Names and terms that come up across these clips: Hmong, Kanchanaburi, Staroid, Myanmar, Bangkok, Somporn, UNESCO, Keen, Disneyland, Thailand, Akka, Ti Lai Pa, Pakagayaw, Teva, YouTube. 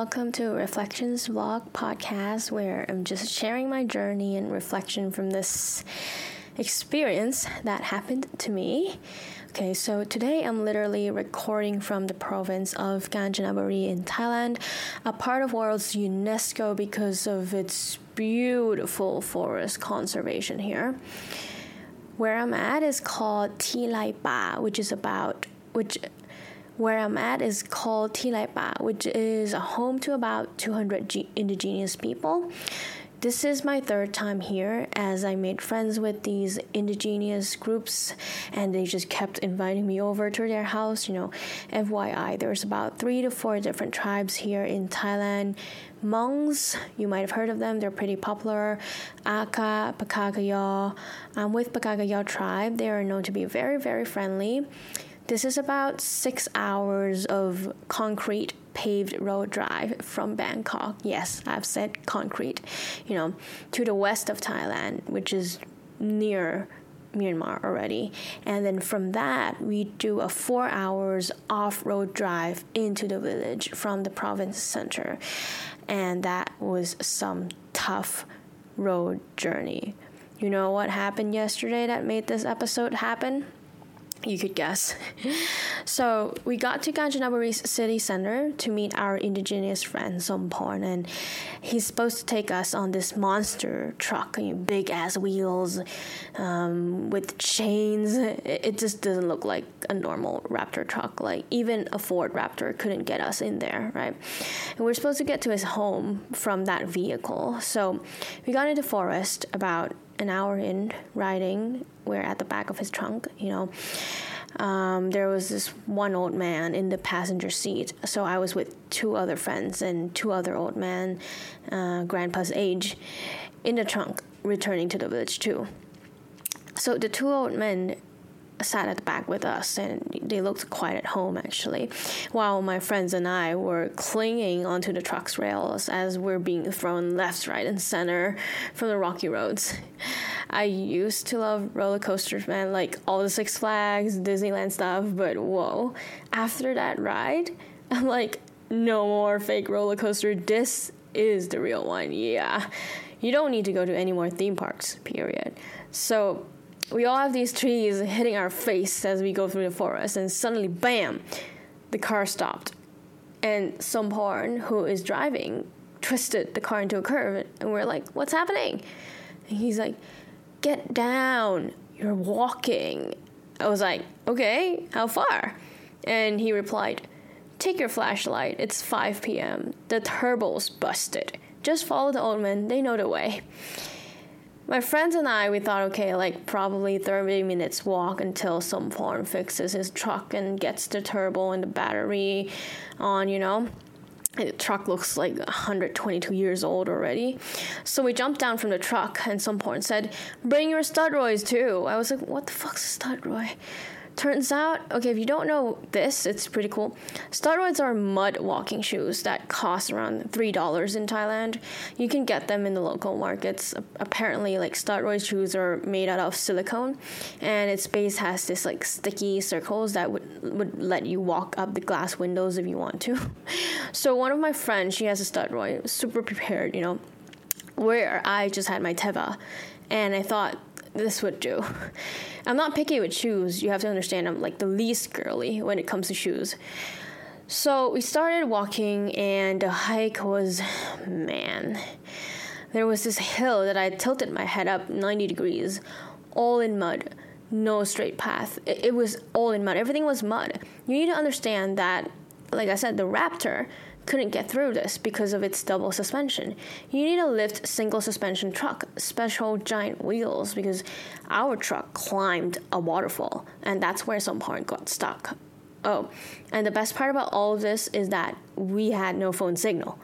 welcome to Reflections Vlog Podcast, where I'm just sharing my journey and reflection from this experience that happened to me. Okay, so today I'm literally recording from the province of Kanchanaburi in Thailand, a part of world's UNESCO because of its beautiful forest conservation here. Where I'm at is called Ti Lai Pa, which is a home to about 200 indigenous people. This is my third time here, as I made friends with these indigenous groups and they just kept inviting me over to their house. You know, FYI, there's about 3 to 4 different tribes here in Thailand. Hmongs, you might have heard of them, they're pretty popular. Akka, Pakagayaw. I'm with Pakagayaw tribe. They are known to be very, very friendly. This is about 6 hours of concrete paved road drive from Bangkok. Yes, I've said concrete, you know, to the west of Thailand, which is near Myanmar already. And then from that, we do a 4 hours off-road drive into the village from the province center. And that was some tough road journey. You know what happened yesterday that made this episode happen? You could guess. So we got to Kanchanaburi's city center to meet our indigenous friend Somporn, and he's supposed to take us on this monster truck, you know, big ass wheels, with chains. It just doesn't look like a normal Raptor truck. Like even a Ford Raptor couldn't get us in there, right? And we're supposed to get to his home from that vehicle. So we got into forest about an hour in riding. We're at the back of his trunk, you know. There was this one old man in the passenger seat. So I was with 2 other friends and 2 other old men, grandpa's age, in the trunk, returning to the village too. So the 2 old men sat at the back with us, and they looked quite at home actually, while my friends and I were clinging onto the truck's rails as we're being thrown left, right, and center from the rocky roads. I used to love roller coasters, man, like all the Six Flags, Disneyland stuff, but whoa, after that ride, I'm like, no more fake roller coaster, this is the real one. Yeah, you don't need to go to any more theme parks, period. So we all have these trees hitting our face as we go through the forest, and suddenly, bam, the car stopped. And Somporn, who is driving, twisted the car into a curve, and we're like, what's happening? And he's like, get down, you're walking. I was like, okay, how far? And he replied, take your flashlight, it's 5 p.m., the turbo's busted. Just follow the old men, they know the way. My friends and I, we thought, okay, like probably 30 minutes walk until Somporn fixes his truck and gets the turbo and the battery on, you know. And the truck looks like 122 years old already. So we jumped down from the truck, and Somporn said, bring your Staroids too. I was like, what the fuck's a Staroid? Turns out, okay, if you don't know this, it's pretty cool. Staroids are mud walking shoes that cost around $3 in Thailand. You can get them in the local markets. Apparently, like, Staroid shoes are made out of silicone, and its base has this, like, sticky circles that would let you walk up the glass windows if you want to. So one of my friends, she has a Staroid, super prepared, you know, where I just had my Teva, and I thought, this would do. I'm not picky with shoes. You have to understand, I'm like the least girly when it comes to shoes. So we started walking, and the hike was, man, there was this hill that I tilted my head up 90 degrees, all in mud, no straight path. It was all in mud. Everything was mud. You need to understand that, like I said, the Raptor couldn't get through this because of its double suspension. You need a lift single suspension truck, special giant wheels, because our truck climbed a waterfall, and that's where Somporn got stuck. Oh, and the best part about all of this is that we had no phone signal.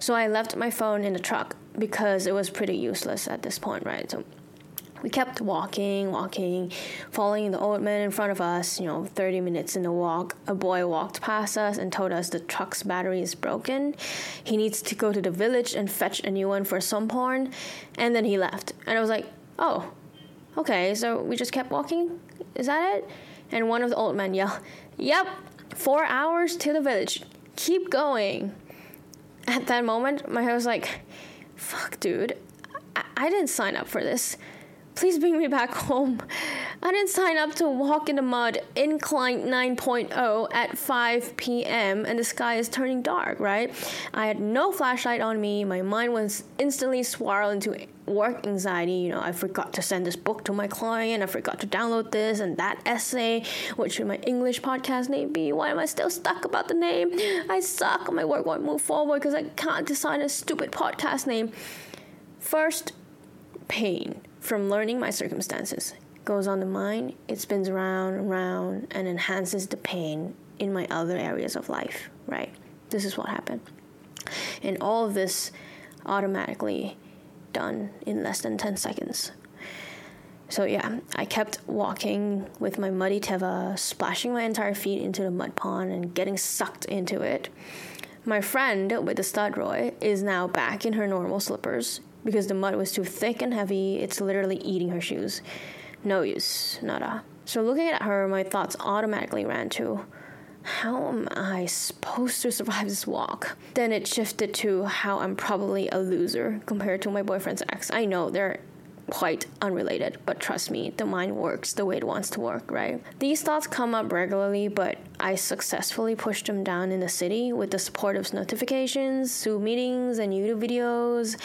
So I left my phone in the truck because it was pretty useless at this point, right? So we kept walking, following the old man in front of us. You know, 30 minutes in the walk, a boy walked past us and told us the truck's battery is broken. He needs to go to the village and fetch a new one for Somporn. And then he left. And I was like, oh, okay, so we just kept walking? Is that it? And one of the old men yelled, yep, 4 hours to the village. Keep going. at that moment, my head was like, fuck, dude, I didn't sign up for this. Please bring me back home. I didn't sign up to walk in the mud, incline 9.0 at 5 p.m. and the sky is turning dark, right? I had no flashlight on me. My mind was instantly swirled into work anxiety. You know, I forgot to send this book to my client. I forgot to download this and that essay. What should my English podcast name be? Why am I still stuck about the name? I suck. My work won't move forward because I can't decide a stupid podcast name. First, pain from learning my circumstances goes on the mind. It spins around and around and enhances the pain in my other areas of life, right? This is what happened. And all of this automatically done in less than 10 seconds. So yeah, I kept walking with my muddy Teva, splashing my entire feet into the mud pond and getting sucked into it. My friend with the Staroid is now back in her normal slippers because the mud was too thick and heavy. It's literally eating her shoes. No use, nada. So looking at her, my thoughts automatically ran to, how am I supposed to survive this walk? Then it shifted to how I'm probably a loser compared to my boyfriend's ex. I know they're quite unrelated, but trust me, the mind works the way it wants to work, right? These thoughts come up regularly, but I successfully pushed them down in the city with the support of notifications, Zoom meetings, and YouTube videos.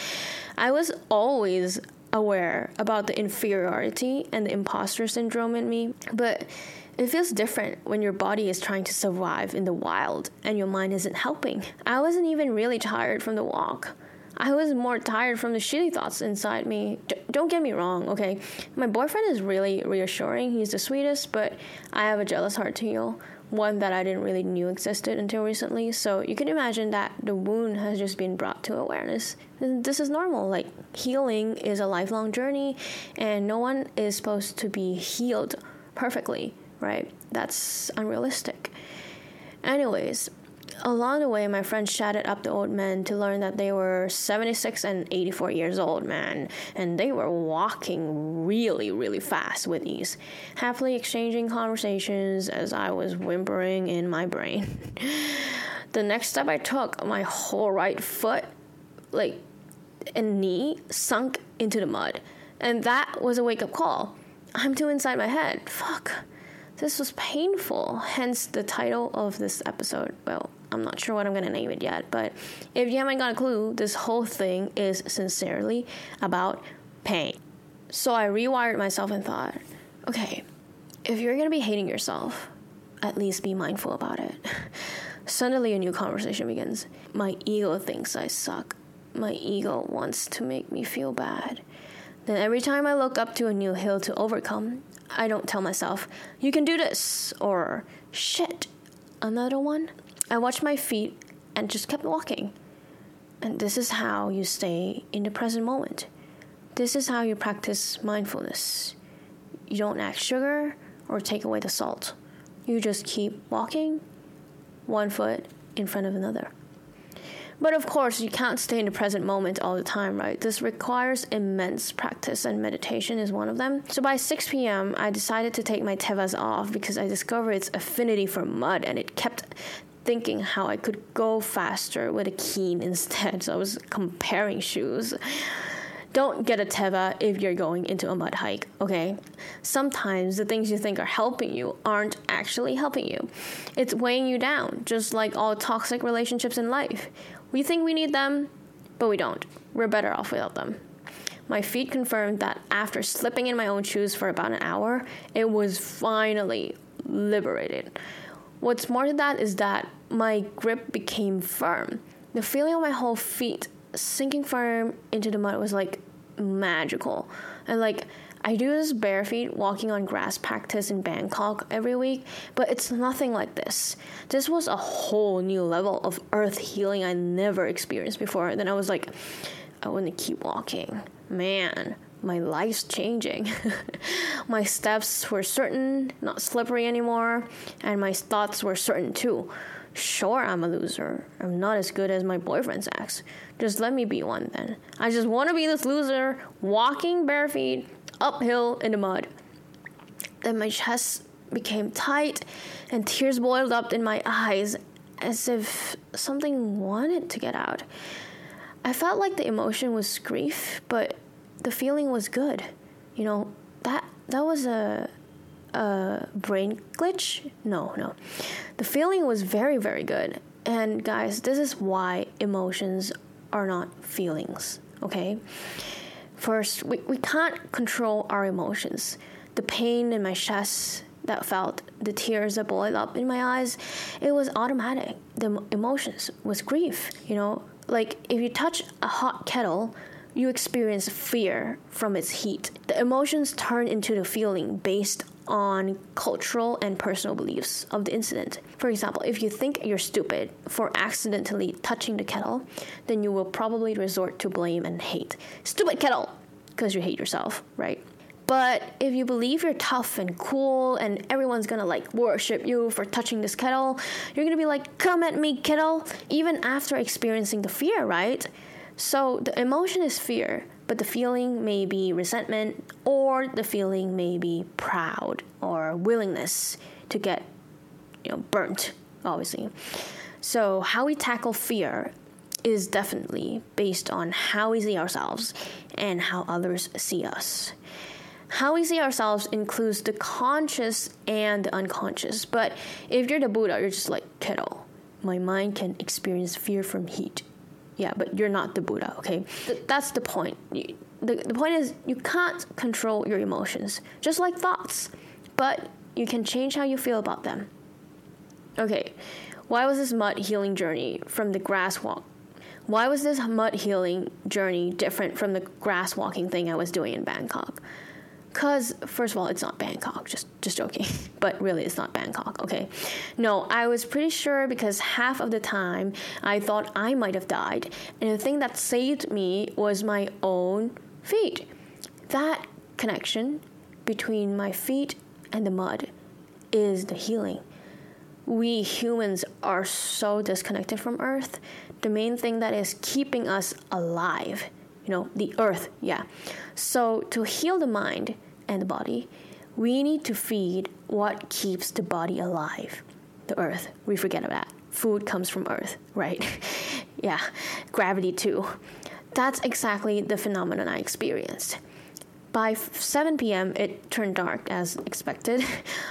I was always aware about the inferiority and the imposter syndrome in me, but it feels different when your body is trying to survive in the wild and your mind isn't helping. I wasn't even really tired from the walk. I was more tired from the shitty thoughts inside me. Don't get me wrong, okay? My boyfriend is really reassuring. He's the sweetest, but I have a jealous heart to heal, one that I didn't really knew existed until recently. So you can imagine that the wound has just been brought to awareness. This is normal. Like, healing is a lifelong journey, and no one is supposed to be healed perfectly, right? That's unrealistic. Anyways, along the way, my friends chatted up the old men to learn that they were 76 and 84 years old, man, and they were walking really, really fast with ease, happily exchanging conversations as I was whimpering in my brain. The next step I took, my whole right foot, and knee sunk into the mud, and that was a wake-up call. I'm too inside my head. Fuck. This was painful, hence the title of this episode. Well, I'm not sure what I'm going to name it yet, but if you haven't got a clue, this whole thing is sincerely about pain. So I rewired myself and thought, okay, if you're going to be hating yourself, at least be mindful about it. Suddenly a new conversation begins. My ego thinks I suck. My ego wants to make me feel bad. Then every time I look up to a new hill to overcome, I don't tell myself, you can do this, or shit, another one. I watched my feet and just kept walking. And this is how you stay in the present moment. This is how you practice mindfulness. You don't add sugar or take away the salt. You just keep walking, one foot in front of another. But of course, you can't stay in the present moment all the time, right? This requires immense practice, and meditation is one of them. So by 6 p.m., I decided to take my Tevas off because I discovered its affinity for mud, and it kept thinking how I could go faster with a Keen instead. So I was comparing shoes. Don't get a Teva if you're going into a mud hike, okay? Sometimes the things you think are helping you aren't actually helping you. It's weighing you down, just like all toxic relationships in life. We think we need them, but we don't. We're better off without them. My feet confirmed that after slipping in my own shoes for about an hour, it was finally liberated. What's more to that is that my grip became firm. The feeling of my whole feet sinking firm into the mud was like magical. And I do this bare feet walking on grass practice in Bangkok every week, but it's nothing like this. This was a whole new level of earth healing I never experienced before. And then I was like, I want to keep walking, man. My life's changing. My steps were certain, not slippery anymore, and my thoughts were certain too. Sure, I'm a loser. I'm not as good as my boyfriend's ex. Just let me be one then. I just want to be this loser, walking bare feet, uphill in the mud. Then my chest became tight, and tears boiled up in my eyes as if something wanted to get out. I felt like the emotion was grief, but the feeling was good. You know, that was a brain glitch? No. The feeling was very, very good. And guys, this is why emotions are not feelings, okay? First, we can't control our emotions. The pain in my chest that felt, the tears that boiled up in my eyes, it was automatic. The emotions was grief, you know? Like, if you touch a hot kettle, you experience fear from its heat. The emotions turn into the feeling based on cultural and personal beliefs of the incident. For example, if you think you're stupid for accidentally touching the kettle, then you will probably resort to blame and hate. Stupid kettle! Because you hate yourself, right? But if you believe you're tough and cool and everyone's gonna like worship you for touching this kettle, you're gonna be like, come at me, kettle, even after experiencing the fear, right? So the emotion is fear, but the feeling may be resentment, or the feeling may be proud or willingness to get, burnt, obviously. So how we tackle fear is definitely based on how we see ourselves and how others see us. How we see ourselves includes the conscious and the unconscious. But if you're the Buddha, you're just like, kettle, my mind can experience fear from heat. Yeah, but you're not the Buddha, okay? That's the point. The point is you can't control your emotions, just like thoughts, but you can change how you feel about them. Okay, why was this mud healing journey from the grass walk? Why was this mud healing journey different from the grass walking thing I was doing in Bangkok? Because, first of all, it's not Bangkok, just joking. But really, it's not Bangkok, okay? No, I was pretty sure because half of the time, I thought I might have died. And the thing that saved me was my own feet. That connection between my feet and the mud is the healing. We humans are so disconnected from Earth. The main thing that is keeping us alive, the earth, yeah. So to heal the mind and the body, we need to feed what keeps the body alive. The earth, we forget about that. Food comes from earth, right? Yeah, gravity too. That's exactly the phenomenon I experienced. By 7 p.m., it turned dark as expected,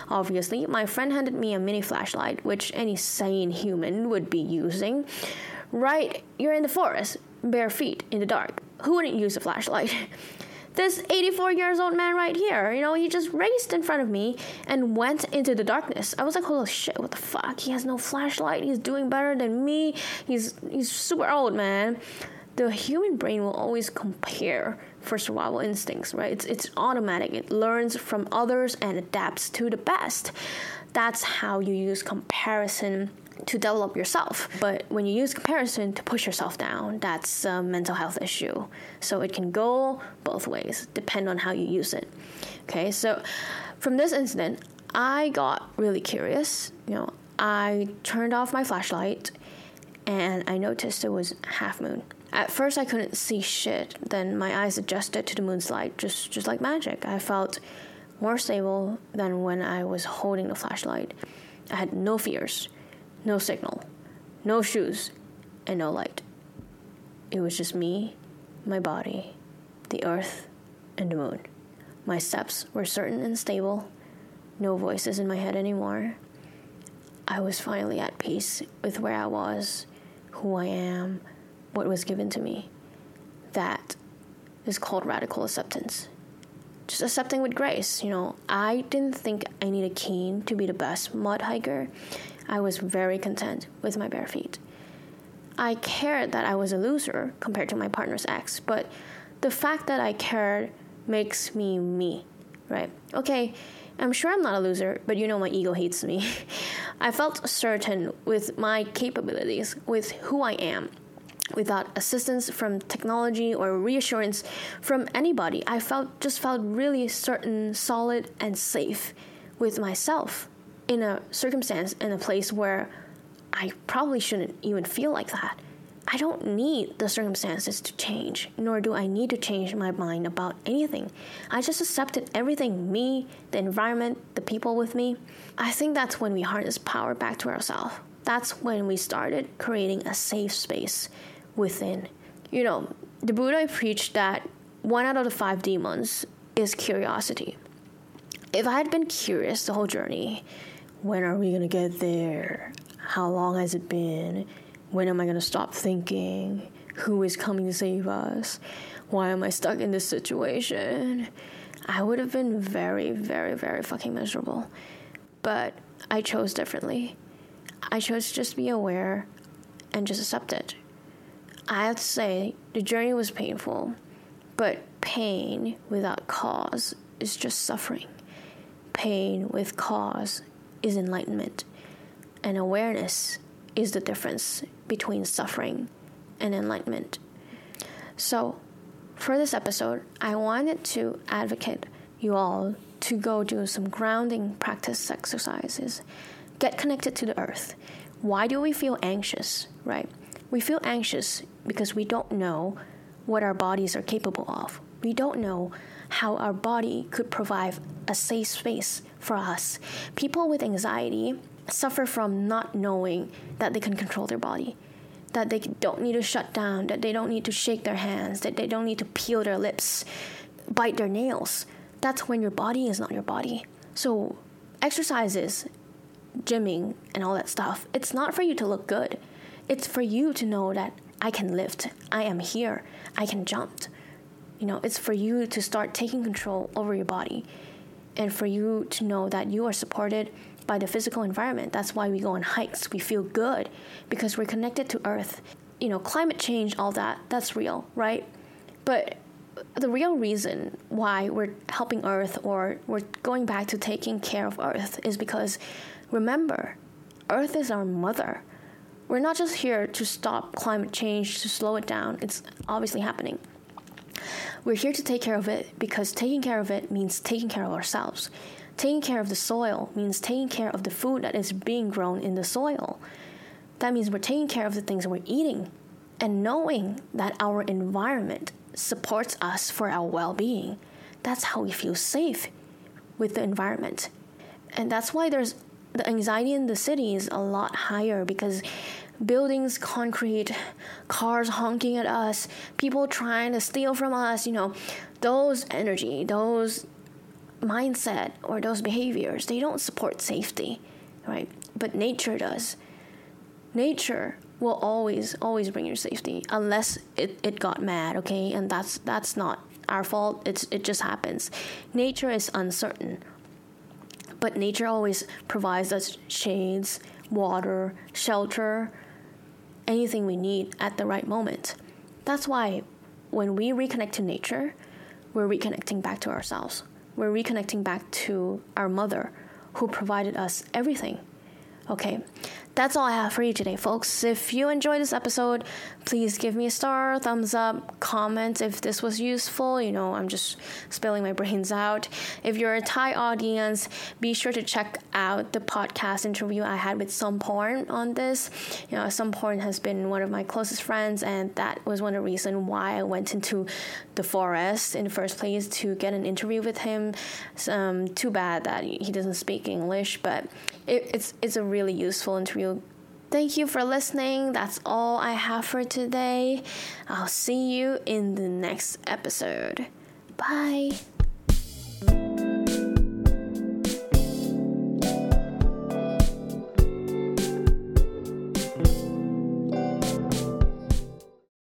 obviously. My friend handed me a mini flashlight, which any sane human would be using. Right, you're in the forest, bare feet in the dark. Who wouldn't use a flashlight? This 84-year-old man right here, he just raced in front of me and went into the darkness. I was like, holy shit, what the fuck? He has no flashlight. He's doing better than me. He's super old, man. The human brain will always compare for survival instincts, right? It's automatic. It learns from others and adapts to the best. That's how you use comparison to develop yourself. But when you use comparison to push yourself down, that's a mental health issue. So it can go both ways, depend on how you use it. Okay, so from this incident, I got really curious. I turned off my flashlight and I noticed it was half moon. At first I couldn't see shit, then my eyes adjusted to the moon's light, just like magic. I felt more stable than when I was holding the flashlight. I had no fears. No signal, no shoes, and no light. It was just me, my body, the earth, and the moon. My steps were certain and stable. No voices in my head anymore. I was finally at peace with where I was, who I am, what was given to me. That is called radical acceptance. Just accepting with grace, I didn't think I needed Keen to be the best mud hiker. I was very content with my bare feet. I cared that I was a loser compared to my partner's ex, but the fact that I cared makes me me, right? Okay, I'm sure I'm not a loser, but my ego hates me. I felt certain with my capabilities, with who I am. Without assistance from technology or reassurance from anybody, I felt really certain, solid, and safe with myself. In a circumstance, in a place where I probably shouldn't even feel like that. I don't need the circumstances to change, nor do I need to change my mind about anything. I just accepted everything, me, the environment, the people with me. I think that's when we harness power back to ourselves. that's when we started creating a safe space within. You know, the Buddha preached that one out of the 5 demons is curiosity. If I had been curious the whole journey, when are we going to get there? How long has it been? When am I going to stop thinking? Who is coming to save us? Why am I stuck in this situation? I would have been very, very, very fucking miserable. But I chose differently. I chose to just be aware and just accept it. I have to say, the journey was painful, but pain without cause is just suffering. Pain with cause is enlightenment. And awareness is the difference between suffering and enlightenment. So, for this episode, I wanted to advocate you all to go do some grounding practice exercises. Get connected to the earth. Why do we feel anxious, right? We feel anxious because we don't know what our bodies are capable of. We don't know how our body could provide a safe space for us. People with anxiety suffer from not knowing that they can control their body, that they don't need to shut down, that they don't need to shake their hands, that they don't need to peel their lips, bite their nails. That's when your body is not your body. So exercises, gymming, and all that stuff, it's not for you to look good. It's for you to know that I can lift, I am here, I can jump. You know, it's for you to start taking control over your body and for you to know that you are supported by the physical environment. That's why we go on hikes. We feel good because we're connected to Earth. You know, climate change, all that, that's real, right? But the real reason why we're helping Earth or we're going back to taking care of Earth is because, remember, Earth is our mother. We're not just here to stop climate change, to slow it down. It's obviously happening. We're here to take care of it because taking care of it means taking care of ourselves. Taking care of the soil means taking care of the food that is being grown in the soil. That means we're taking care of the things we're eating and knowing that our environment supports us for our well-being. That's how we feel safe with the environment. And that's why there's the anxiety in the city is a lot higher because buildings, concrete, cars honking at us, people trying to steal from us, you know, those energy, those mindset or those behaviors, they don't support safety, right? But nature does. Nature will always bring your safety unless it got mad, okay? And that's not our fault. It just happens. Nature is uncertain, but nature always provides us shades, water, shelter, anything we need at the right moment. That's why when we reconnect to nature, we're reconnecting back to ourselves. We're reconnecting back to our mother who provided us everything. Okay, that's all I have for you today, folks. If you enjoyed this episode, please give me a star, thumbs up, comment if this was useful. You know, I'm just spilling my brains out. If you're a Thai audience, be sure to check out the podcast interview I had with Somporn on this. You know, Somporn has been one of my closest friends, and that was one of the reasons why I went into the forest in the first place to get an interview with him. Too bad that he doesn't speak English, but it's a really useful interview. Thank you for listening. That's all I have for today. I'll see you in the next episode. Bye.